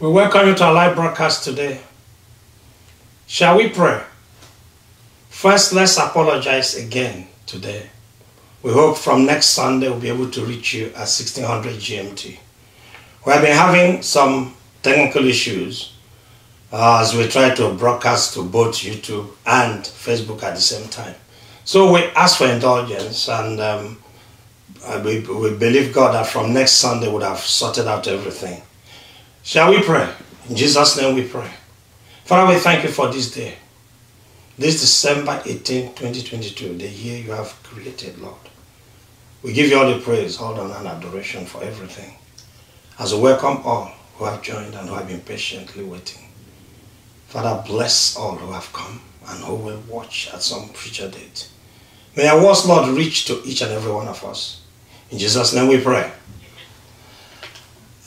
We welcome you to our live broadcast today. Shall we pray? First, let's apologize again today. We hope from next Sunday we'll be able to reach you at 1600 GMT. We have been having some technical issues as we try to broadcast to both YouTube and Facebook at the same time. So we ask for indulgence, and we believe God that from next Sunday would have sorted out everything. Shall we pray? In Jesus' name we pray. Father, we thank you for this day. This December 18, 2022, the year you have created, Lord. We give you all the praise, all honor, and adoration for everything. As we welcome all who have joined and who have been patiently waiting. Father, bless all who have come and who will watch at some future date. May our words, Lord, reach to each and every one of us. In Jesus' name we pray.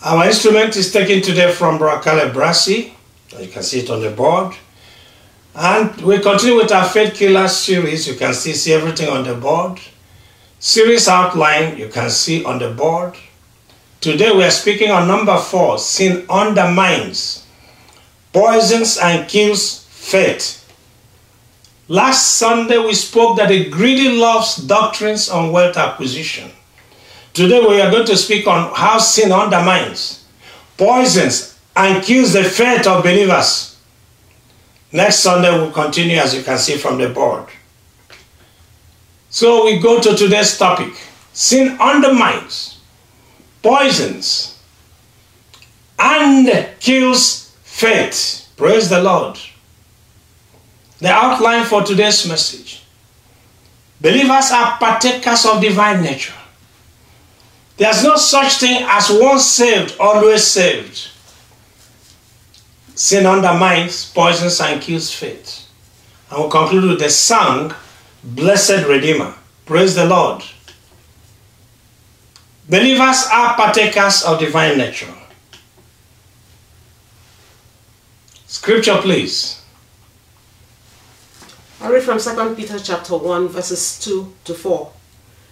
Our instrument is taken today from Brakale Brasi. You can see it on the board. And we continue with our Faith Killer series. You can still see everything on the board. Series outline, you can see on the board. Today we are speaking on number 4, sin undermines, poisons and kills faith. Last Sunday we spoke that the greedy loves doctrines on wealth acquisition. Today we are going to speak on how sin undermines, poisons, and kills the faith of believers. Next Sunday we'll continue, as you can see from the board. So we go to today's topic. Sin undermines, poisons, and kills faith. Praise the Lord. The outline for today's message. Believers are partakers of divine nature. There's no such thing as once saved, always saved. Sin undermines, poisons, and kills faith. And we'll conclude with the song, Blessed Redeemer. Praise the Lord. Believers are partakers of divine nature. Scripture, please. I read from 2 Peter chapter 1, verses 2 to 4.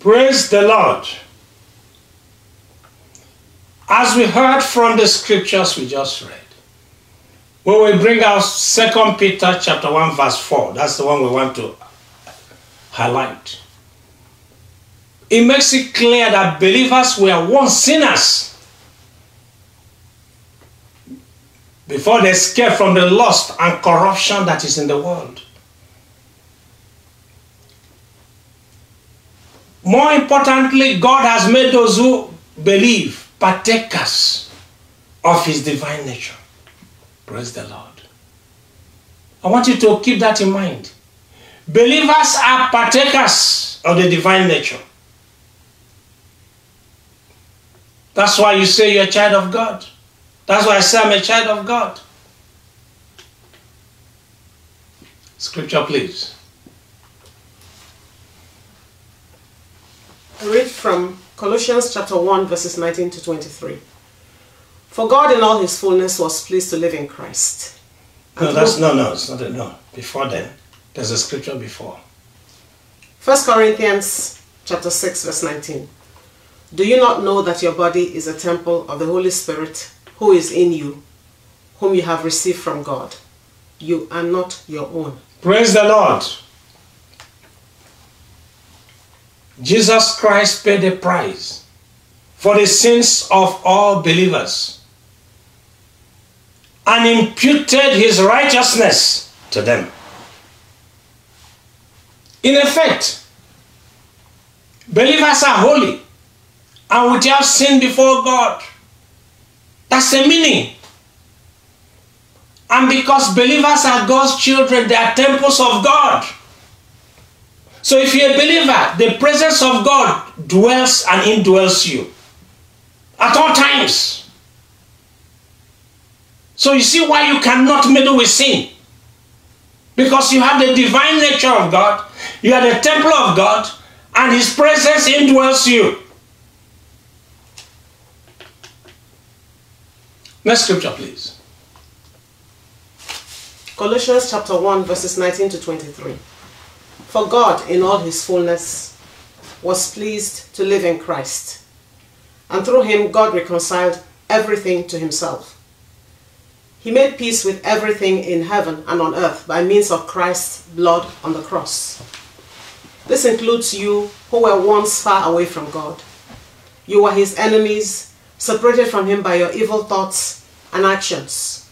Praise the Lord. As we heard from the scriptures we just read, we will bring out 2 Peter chapter 1 verse 4. That's the one we want to highlight. It makes it clear that believers were once sinners before they escaped from the lust and corruption that is in the world. More importantly, God has made those who believe partakers of his divine nature. Praise the Lord. I want you to keep that in mind. Believers are partakers of the divine nature. That's why you say you're a child of God. That's why I say I'm a child of God. Scripture, please. I read from Colossians chapter 1 verses 19 to 23. For God in all his fullness was pleased to live in Christ. No, that's, no, it's not a no. Before then, there's a scripture before. 1 Corinthians chapter 6 verse 19. Do you not know that your body is a temple of the Holy Spirit who is in you, whom you have received from God? You are not your own. Praise the Lord. Jesus Christ paid the price for the sins of all believers and imputed his righteousness to them. In effect, believers are holy and without sin before God. That's the meaning. And because believers are God's children, they are temples of God. So if you're a believer, the presence of God dwells and indwells you at all times. So you see why you cannot meddle with sin. Because you have the divine nature of God, you are the temple of God, and His presence indwells you. Next scripture, please. Colossians chapter 1, verses 19 to 23. For God, in all His fullness, was pleased to live in Christ, and through Him God reconciled everything to Himself. He made peace with everything in heaven and on earth by means of Christ's blood on the cross. This includes you who were once far away from God. You were His enemies, separated from Him by your evil thoughts and actions.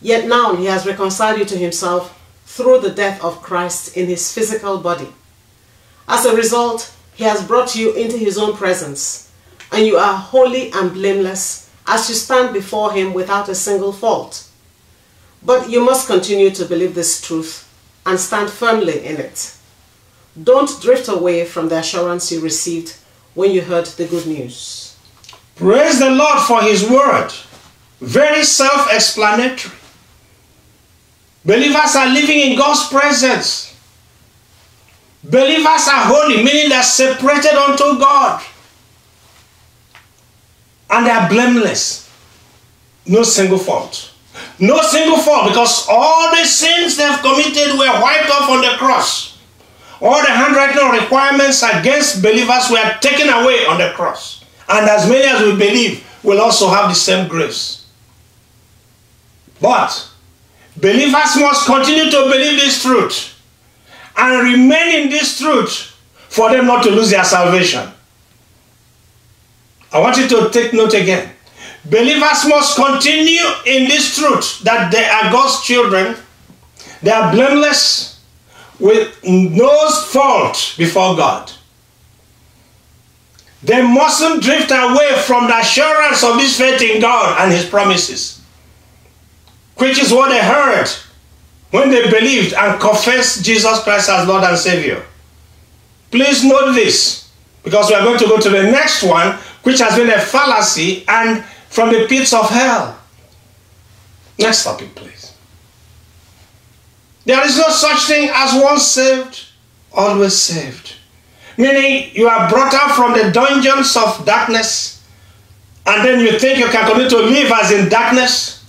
Yet now He has reconciled you to Himself through the death of Christ in His physical body. As a result, He has brought you into His own presence, and you are holy and blameless as you stand before Him without a single fault. But you must continue to believe this truth and stand firmly in it. Don't drift away from the assurance you received when you heard the good news. Praise the Lord for His word. Very self-explanatory. Believers are living in God's presence. Believers are holy, meaning they are separated unto God. And they are blameless. No single fault. No single fault, because all the sins they have committed were wiped off on the cross. All the handwriting requirements against believers were taken away on the cross. And as many as we believe will also have the same grace. But believers must continue to believe this truth and remain in this truth for them not to lose their salvation. I want you to take note again. Believers must continue in this truth that they are God's children. They are blameless with no fault before God. They mustn't drift away from the assurance of this faith in God and His promises, which is what they heard when they believed and confessed Jesus Christ as Lord and Savior. Please note this, because we are going to go to the next one, which has been a fallacy and from the pits of hell. Next topic, please. There is no such thing as once saved, always saved. Meaning you are brought up from the dungeons of darkness, and then you think you can continue to live as in darkness.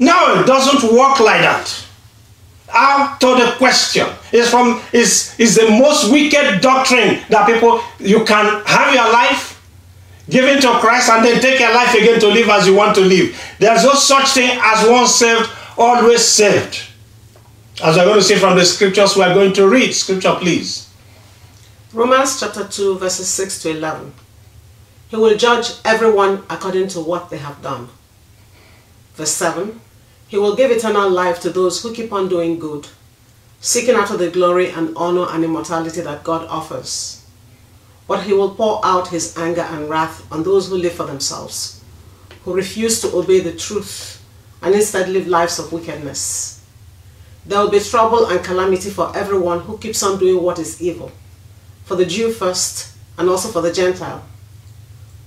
No, it doesn't work like that. Out of the question. It's the most wicked doctrine that people, you can have your life, give it to Christ, and then take your life again to live as you want to live. There's no such thing as once saved, always saved. As I'm going to see from the scriptures, we are going to read. Scripture, please. Romans chapter 2, verses 6 to 11. He will judge everyone according to what they have done. Verse 7. He will give eternal life to those who keep on doing good, seeking after the glory and honor and immortality that God offers. But He will pour out His anger and wrath on those who live for themselves, who refuse to obey the truth and instead live lives of wickedness. There will be trouble and calamity for everyone who keeps on doing what is evil, for the Jew first and also for the Gentile.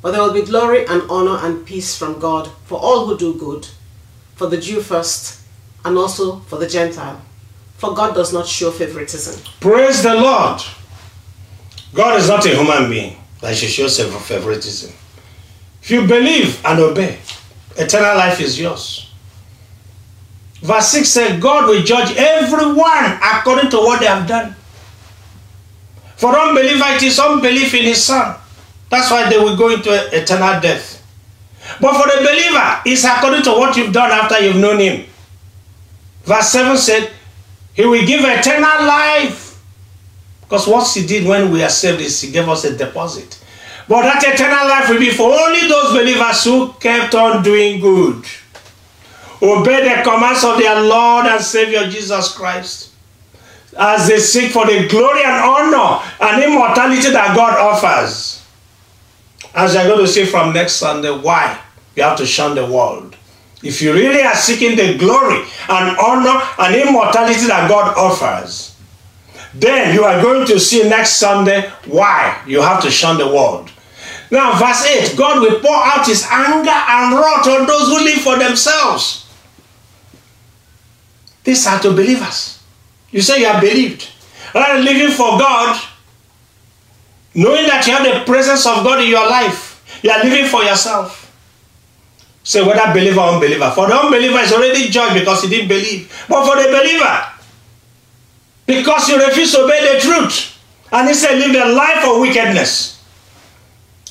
But there will be glory and honor and peace from God for all who do good, for the Jew first and also for the Gentile. For God does not show favoritism. Praise the Lord! God is not a human being that should show favoritism. If you believe and obey, eternal life is yours. Verse 6 says, God will judge everyone according to what they have done. For unbelievers, it is unbelief in His Son. That's why they will go into eternal death. But for the believer, it's according to what you've done after you've known Him. Verse 7 said, He will give eternal life. Because what He did when we are saved is He gave us a deposit. But that eternal life will be for only those believers who kept on doing good, obey the commands of their Lord and Savior Jesus Christ, as they seek for the glory and honor and immortality that God offers. As you're going to see from next Sunday, why you have to shun the world. If you really are seeking the glory and honor and immortality that God offers, then you are going to see next Sunday why you have to shun the world. Now, verse 8, God will pour out his anger and wrath on those who live for themselves. These are to believers. You say you have believed. Rather than living for God, knowing that you have the presence of God in your life, you are living for yourself. So whether believer or unbeliever. For the unbeliever is already judged because he didn't believe. But for the believer, because you refuse to obey the truth, and he said, live a life of wickedness.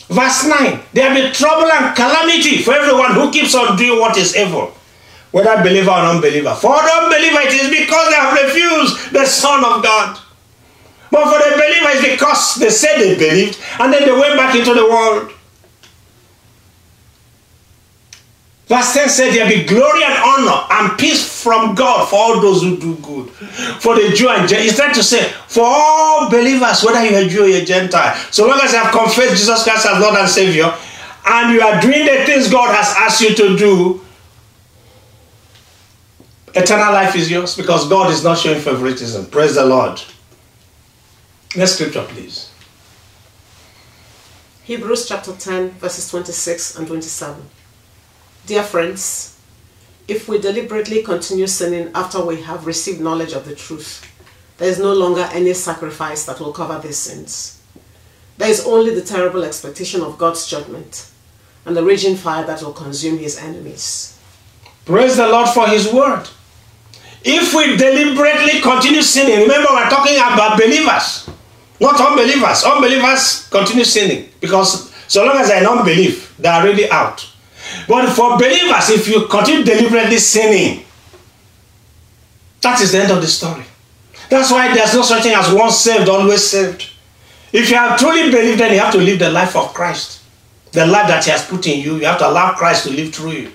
Verse 9, there will be trouble and calamity for everyone who keeps on doing what is evil, whether believer or unbeliever. For the unbeliever, it is because they have refused the Son of God. But for the believer, it's because they said they believed, and then they went back into the world. Verse 10 said, there will be glory and honor and peace from God for all those who do good. For the Jew and Gentile, it's that to say, for all believers, whether you are Jew or you are Gentile, so long as you have confessed Jesus Christ as Lord and Savior, and you are doing the things God has asked you to do, eternal life is yours, because God is not showing favoritism. Praise the Lord. Next scripture, please. Hebrews chapter 10, verses 26 and 27. Dear friends, if we deliberately continue sinning after we have received knowledge of the truth, there is no longer any sacrifice that will cover these sins. There is only the terrible expectation of God's judgment and the raging fire that will consume his enemies. Praise the Lord for his word. If we deliberately continue sinning, remember we're talking about believers, not unbelievers. Unbelievers continue sinning because so long as they don't believe, they are already out. But for believers, if you continue deliberately sinning, that is the end of the story. That's why there's no such thing as once saved, always saved. If you have truly believed, then you have to live the life of Christ. The life that he has put in you, you have to allow Christ to live through you.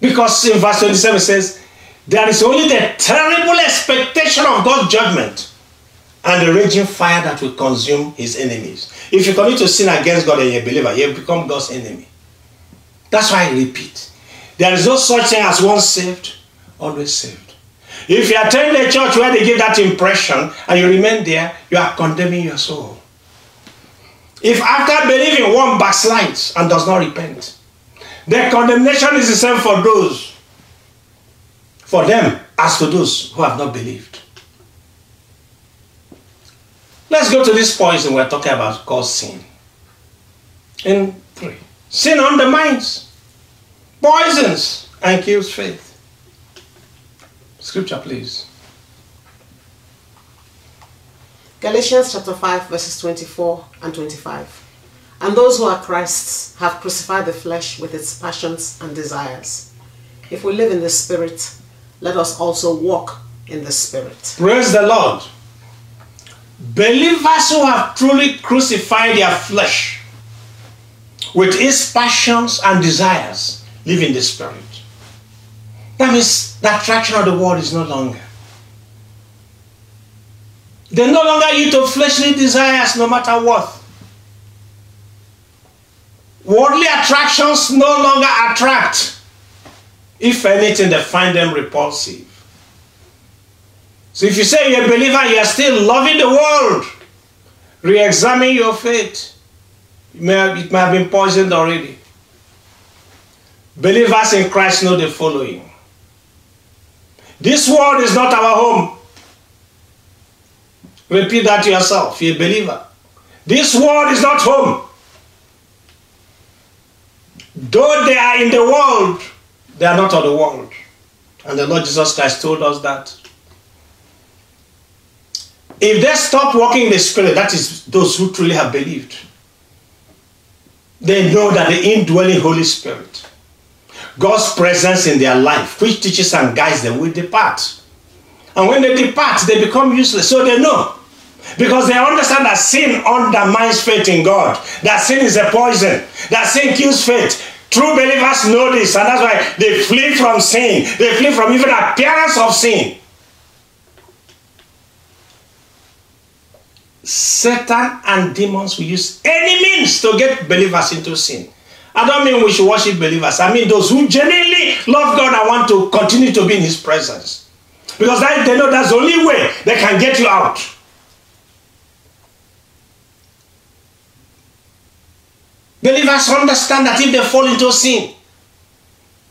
Because in verse 27 it says, there is only the terrible expectation of God's judgment and the raging fire that will consume his enemies. If you continue to sin against God and you're a believer, you become God's enemy. That's why I repeat. There is no such thing as once saved, always saved. If you attend a church where they give that impression and you remain there, you are condemning your soul. If after believing one backslides and does not repent, the condemnation is the same for those, for them, as to those who have not believed. Let's go to this poison we're talking about called sin. In 3, sin undermines, poisons, and kills faith. Scripture, please. Galatians chapter 5, verses 24 and 25. And those who are Christ's have crucified the flesh with its passions and desires. If we live in the Spirit, let us also walk in the Spirit. Praise the Lord. Believers who have truly crucified their flesh with its passions and desires live in the Spirit. That means the attraction of the world is no longer. They no longer yield to fleshly desires no matter what. Worldly attractions no longer attract. If anything, they find them repulsive. So if you say you're a believer, you are still loving the world, re-examine your faith. It may have been poisoned already. Believers in Christ know the following. This world is not our home. Repeat that to yourself, you're a believer. This world is not home. Though they are in the world, they are not of the world. And the Lord Jesus Christ told us that. If they stop walking in the Spirit, that is those who truly have believed, they know that the indwelling Holy Spirit, God's presence in their life, which teaches and guides them, will depart. And when they depart, they become useless. So they know. Because they understand that sin undermines faith in God. That sin is a poison. That sin kills faith. True believers know this, and that's why they flee from sin. They flee from even appearance of sin. Satan and demons will use any means to get believers into sin. I don't mean we should worship believers. I mean those who genuinely love God and want to continue to be in his presence. Because they know that's the only way they can get you out. Believers understand that if they fall into sin,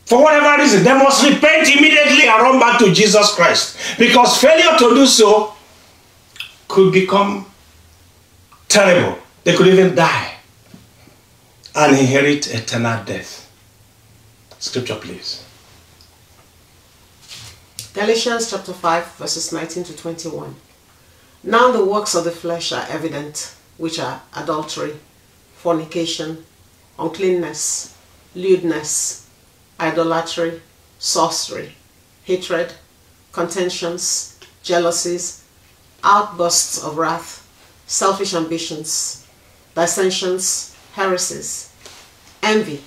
for whatever reason, they must repent immediately and run back to Jesus Christ. Because failure to do so could become terrible. They could even die and inherit eternal death. Scripture, please. Galatians chapter 5, verses 19 to 21. Now the works of the flesh are evident, which are adultery, fornication, uncleanness, lewdness, idolatry, sorcery, hatred, contentions, jealousies, outbursts of wrath, selfish ambitions, dissensions, heresies, envy,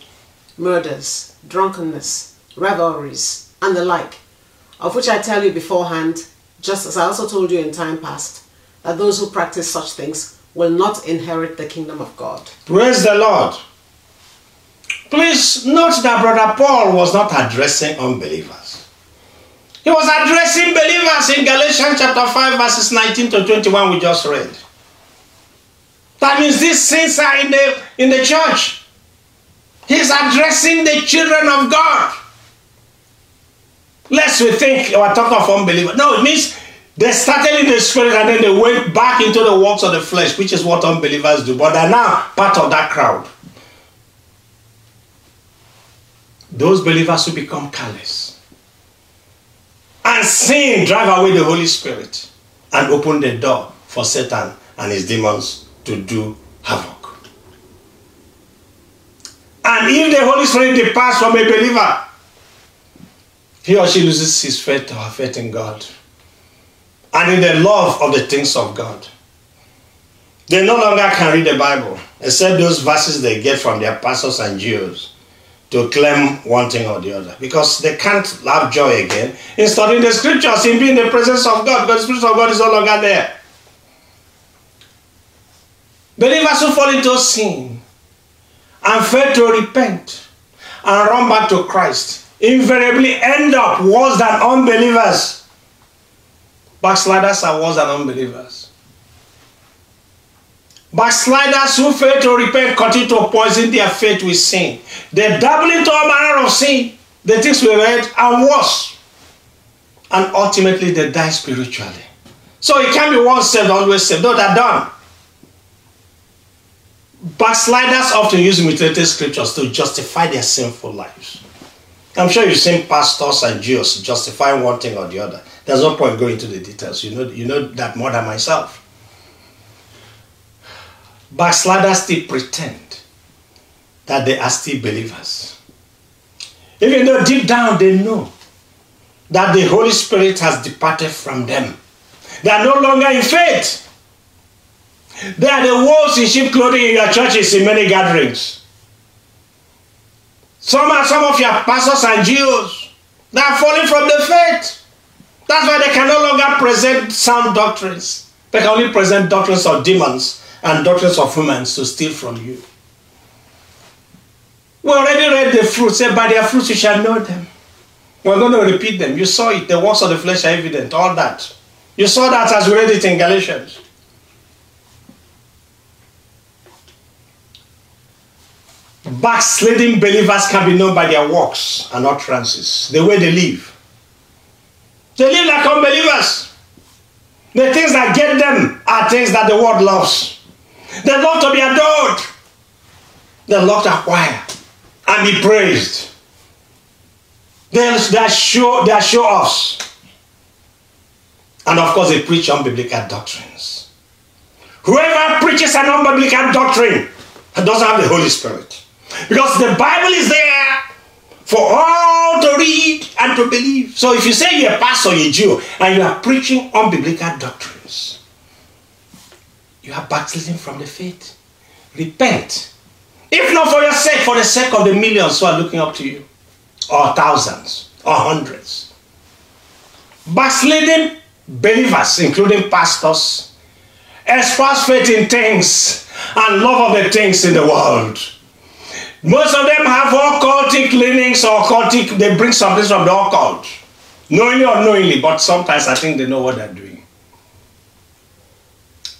murders, drunkenness, revelries, and the like, of which I tell you beforehand, just as I also told you in time past, that those who practice such things will not inherit the kingdom of God. Praise the Lord. Please note that Brother Paul was not addressing unbelievers. He was addressing believers in Galatians chapter 5 verses 19 to 21 we just read. That means these sins are in the church. He's addressing the children of God. Lest we think we are talking of unbelievers. No, it means they started in the spirit and then they went back into the works of the flesh, which is what unbelievers do. But they are now part of that crowd. Those believers who become callous. And sin drive away the Holy Spirit and open the door for Satan and his demons to do havoc. And if the Holy Spirit departs from a believer, he or she loses his faith or her faith in God and in the love of the things of God. They no longer can read the Bible, except those verses they get from their pastors and Jews to claim one thing or the other, because they can't have joy again in studying the scriptures, in being in the presence of God, because the Spirit of God is no longer there. Believers who fall into sin and fail to repent and run back to Christ invariably end up worse than unbelievers. Backsliders are worse than unbelievers. Backsliders who fail to repent continue to poison their faith with sin. They dabble into all manner of sin, the things we read, and worse. And ultimately they die spiritually. So it can't be once saved, always saved. No, they're done. Backsliders often use mutilated scriptures to justify their sinful lives. I'm sure you've seen pastors and Jews justifying one thing or the other. There's no point going into the details. You know that more than myself. Backsliders still pretend that they are still believers. Even though deep down they know that the Holy Spirit has departed from them. They are no longer in faith. They are the wolves in sheep clothing in your churches in many gatherings. Some of your pastors and Jews, they are falling from the faith. That's why they can no longer present sound doctrines. They can only present doctrines of demons and doctrines of women to steal from you. We already read the fruits. Say, by their fruits you shall know them. We're going to repeat them. You saw it. The works of the flesh are evident. All that. You saw that as we read it in Galatians. Backsliding believers can be known by their works and utterances, the way they live. They live like unbelievers. The things that get them are things that the world loves. They love to be adored. They love to acquire and be praised. They are show-offs. And of course, they preach unbiblical doctrines. Whoever preaches an unbiblical doctrine doesn't have the Holy Spirit. Because the Bible is there for all to read and to believe. So if you say you're a pastor, you're a Jew, and you are preaching unbiblical doctrines, you are backsliding from the faith. Repent. If not for your sake, for the sake of the millions who are looking up to you, or thousands, or hundreds. Backsliding believers, including pastors, espouse faith in things and love of the things in the world. Most of them have occultic leanings or occultic, they bring something from the occult. Knowingly or unknowingly, but sometimes I think they know what they're doing.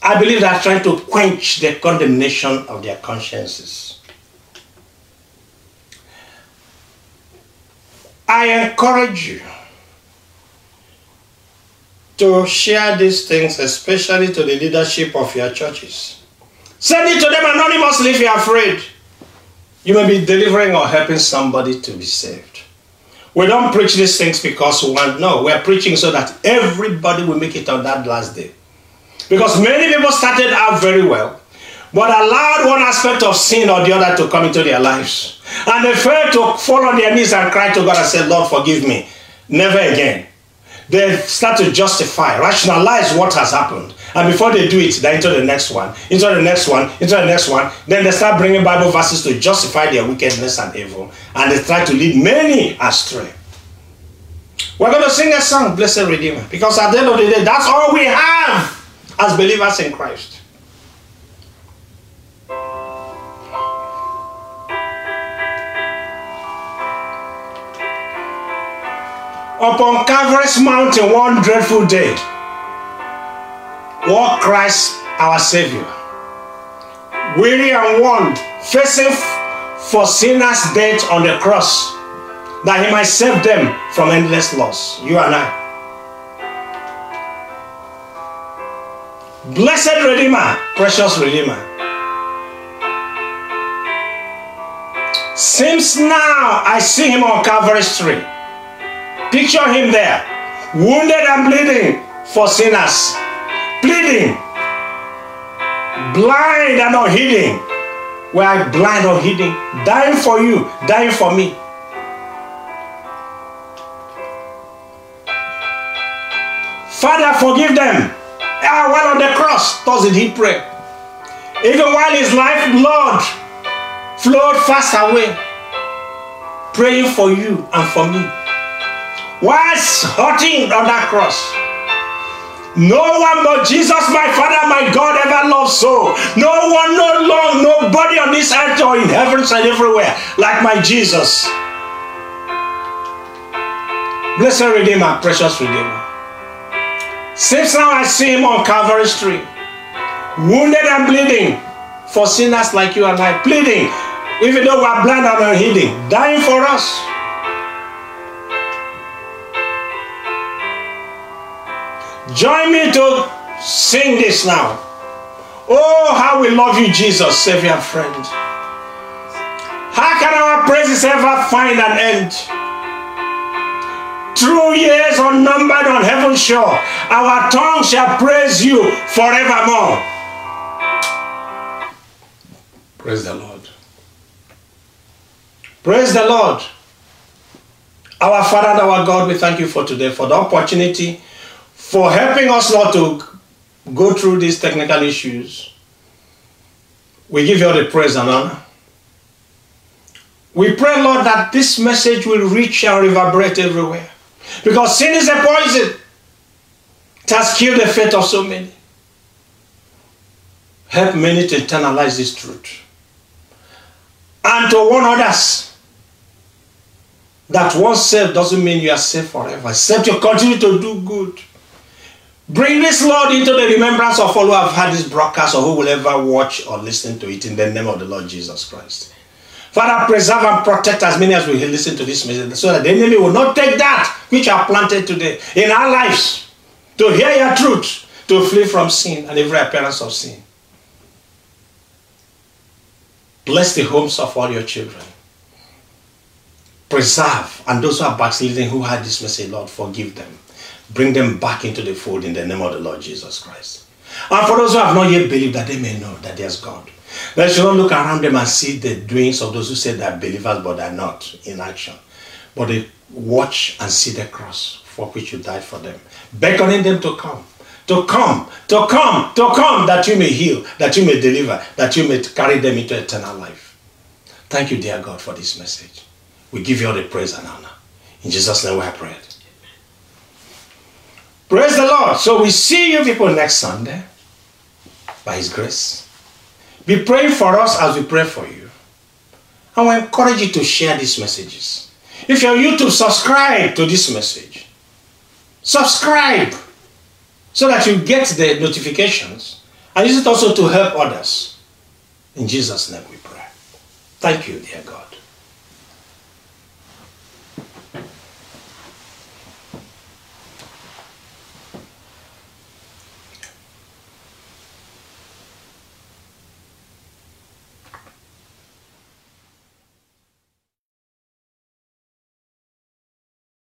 I believe they're trying to quench the condemnation of their consciences. I encourage you to share these things, especially to the leadership of your churches. Send it to them anonymously if you're afraid. You may be delivering or helping somebody to be saved. We don't preach these things because we want. No, we are preaching so that everybody will make it on that last day. Because many people started out very well, but allowed one aspect of sin or the other to come into their lives. And they failed to fall on their knees and cry to God and say, Lord, forgive me. Never again. They start to justify, rationalize what has happened. And before they do it, they're into the next one, into the next one, into the next one. Then they start bringing Bible verses to justify their wickedness and evil. And they try to lead many astray. We're going to sing a song, Blessed Redeemer. Because at the end of the day, that's all we have as believers in Christ. Upon Calvary's mountain, one dreadful day, walked Christ, our Savior, weary and worn, facing for sinners' death on the cross, that he might save them from endless loss. You and I. Blessed Redeemer, precious Redeemer, since now I see him on Calvary's tree. Picture him there, wounded and bleeding for sinners, pleading, blind and unheeding. Were I blind or heeding, dying for you, dying for me. Father, forgive them. While on the cross, thus did he pray. Even while his life blood flowed fast away, praying for you and for me. Was hurting on that cross. No one but Jesus, my Father, my God, ever loved so. No one, no long, nobody on this earth or in heavens and everywhere like my Jesus. Blessed Redeemer, precious Redeemer. Since now I see him on Calvary's tree, wounded and bleeding for sinners like you and I, pleading, even though we are blind and unheeding, dying for us. Join me to sing this now. Oh, how we love you, Jesus, Savior and friend. How can our praises ever find an end? Through years unnumbered on heaven's shore, our tongue shall praise you forevermore. Praise the Lord. Praise the Lord. Our Father and our God, we thank you for today, for the opportunity, for helping us, Lord, to go through these technical issues. We give you all the praise and honor. We pray, Lord, that this message will reach and reverberate everywhere. Because sin is a poison. It has killed the faith of so many. Help many to internalize this truth. And to warn others that once saved doesn't mean you are saved forever. Except you continue to do good. Bring this, Lord, into the remembrance of all who have had this broadcast or who will ever watch or listen to it in the name of the Lord Jesus Christ. Father, preserve and protect as many as we listen to this message so that the enemy will not take that which are planted today in our lives to hear your truth, to flee from sin and every appearance of sin. Bless the homes of all your children. Preserve, and those who are backsliding who heard this message, Lord, forgive them. Bring them back into the fold in the name of the Lord Jesus Christ. And for those who have not yet believed, that they may know that there's God. They should not look around them and see the doings of those who say they are believers but they are not in action. But they watch and see the cross for which you died for them, beckoning them to come, to come, to come, to come, that you may heal, that you may deliver, that you may carry them into eternal life. Thank you, dear God, for this message. We give you all the praise and honor. In Jesus' name we have prayed. Praise the Lord. So we see you people next Sunday by His grace. Be praying for us as we pray for you. And we encourage you to share these messages. If you're on YouTube, subscribe to this message. Subscribe so that you get the notifications and use it also to help others. In Jesus' name we pray. Thank you, dear God.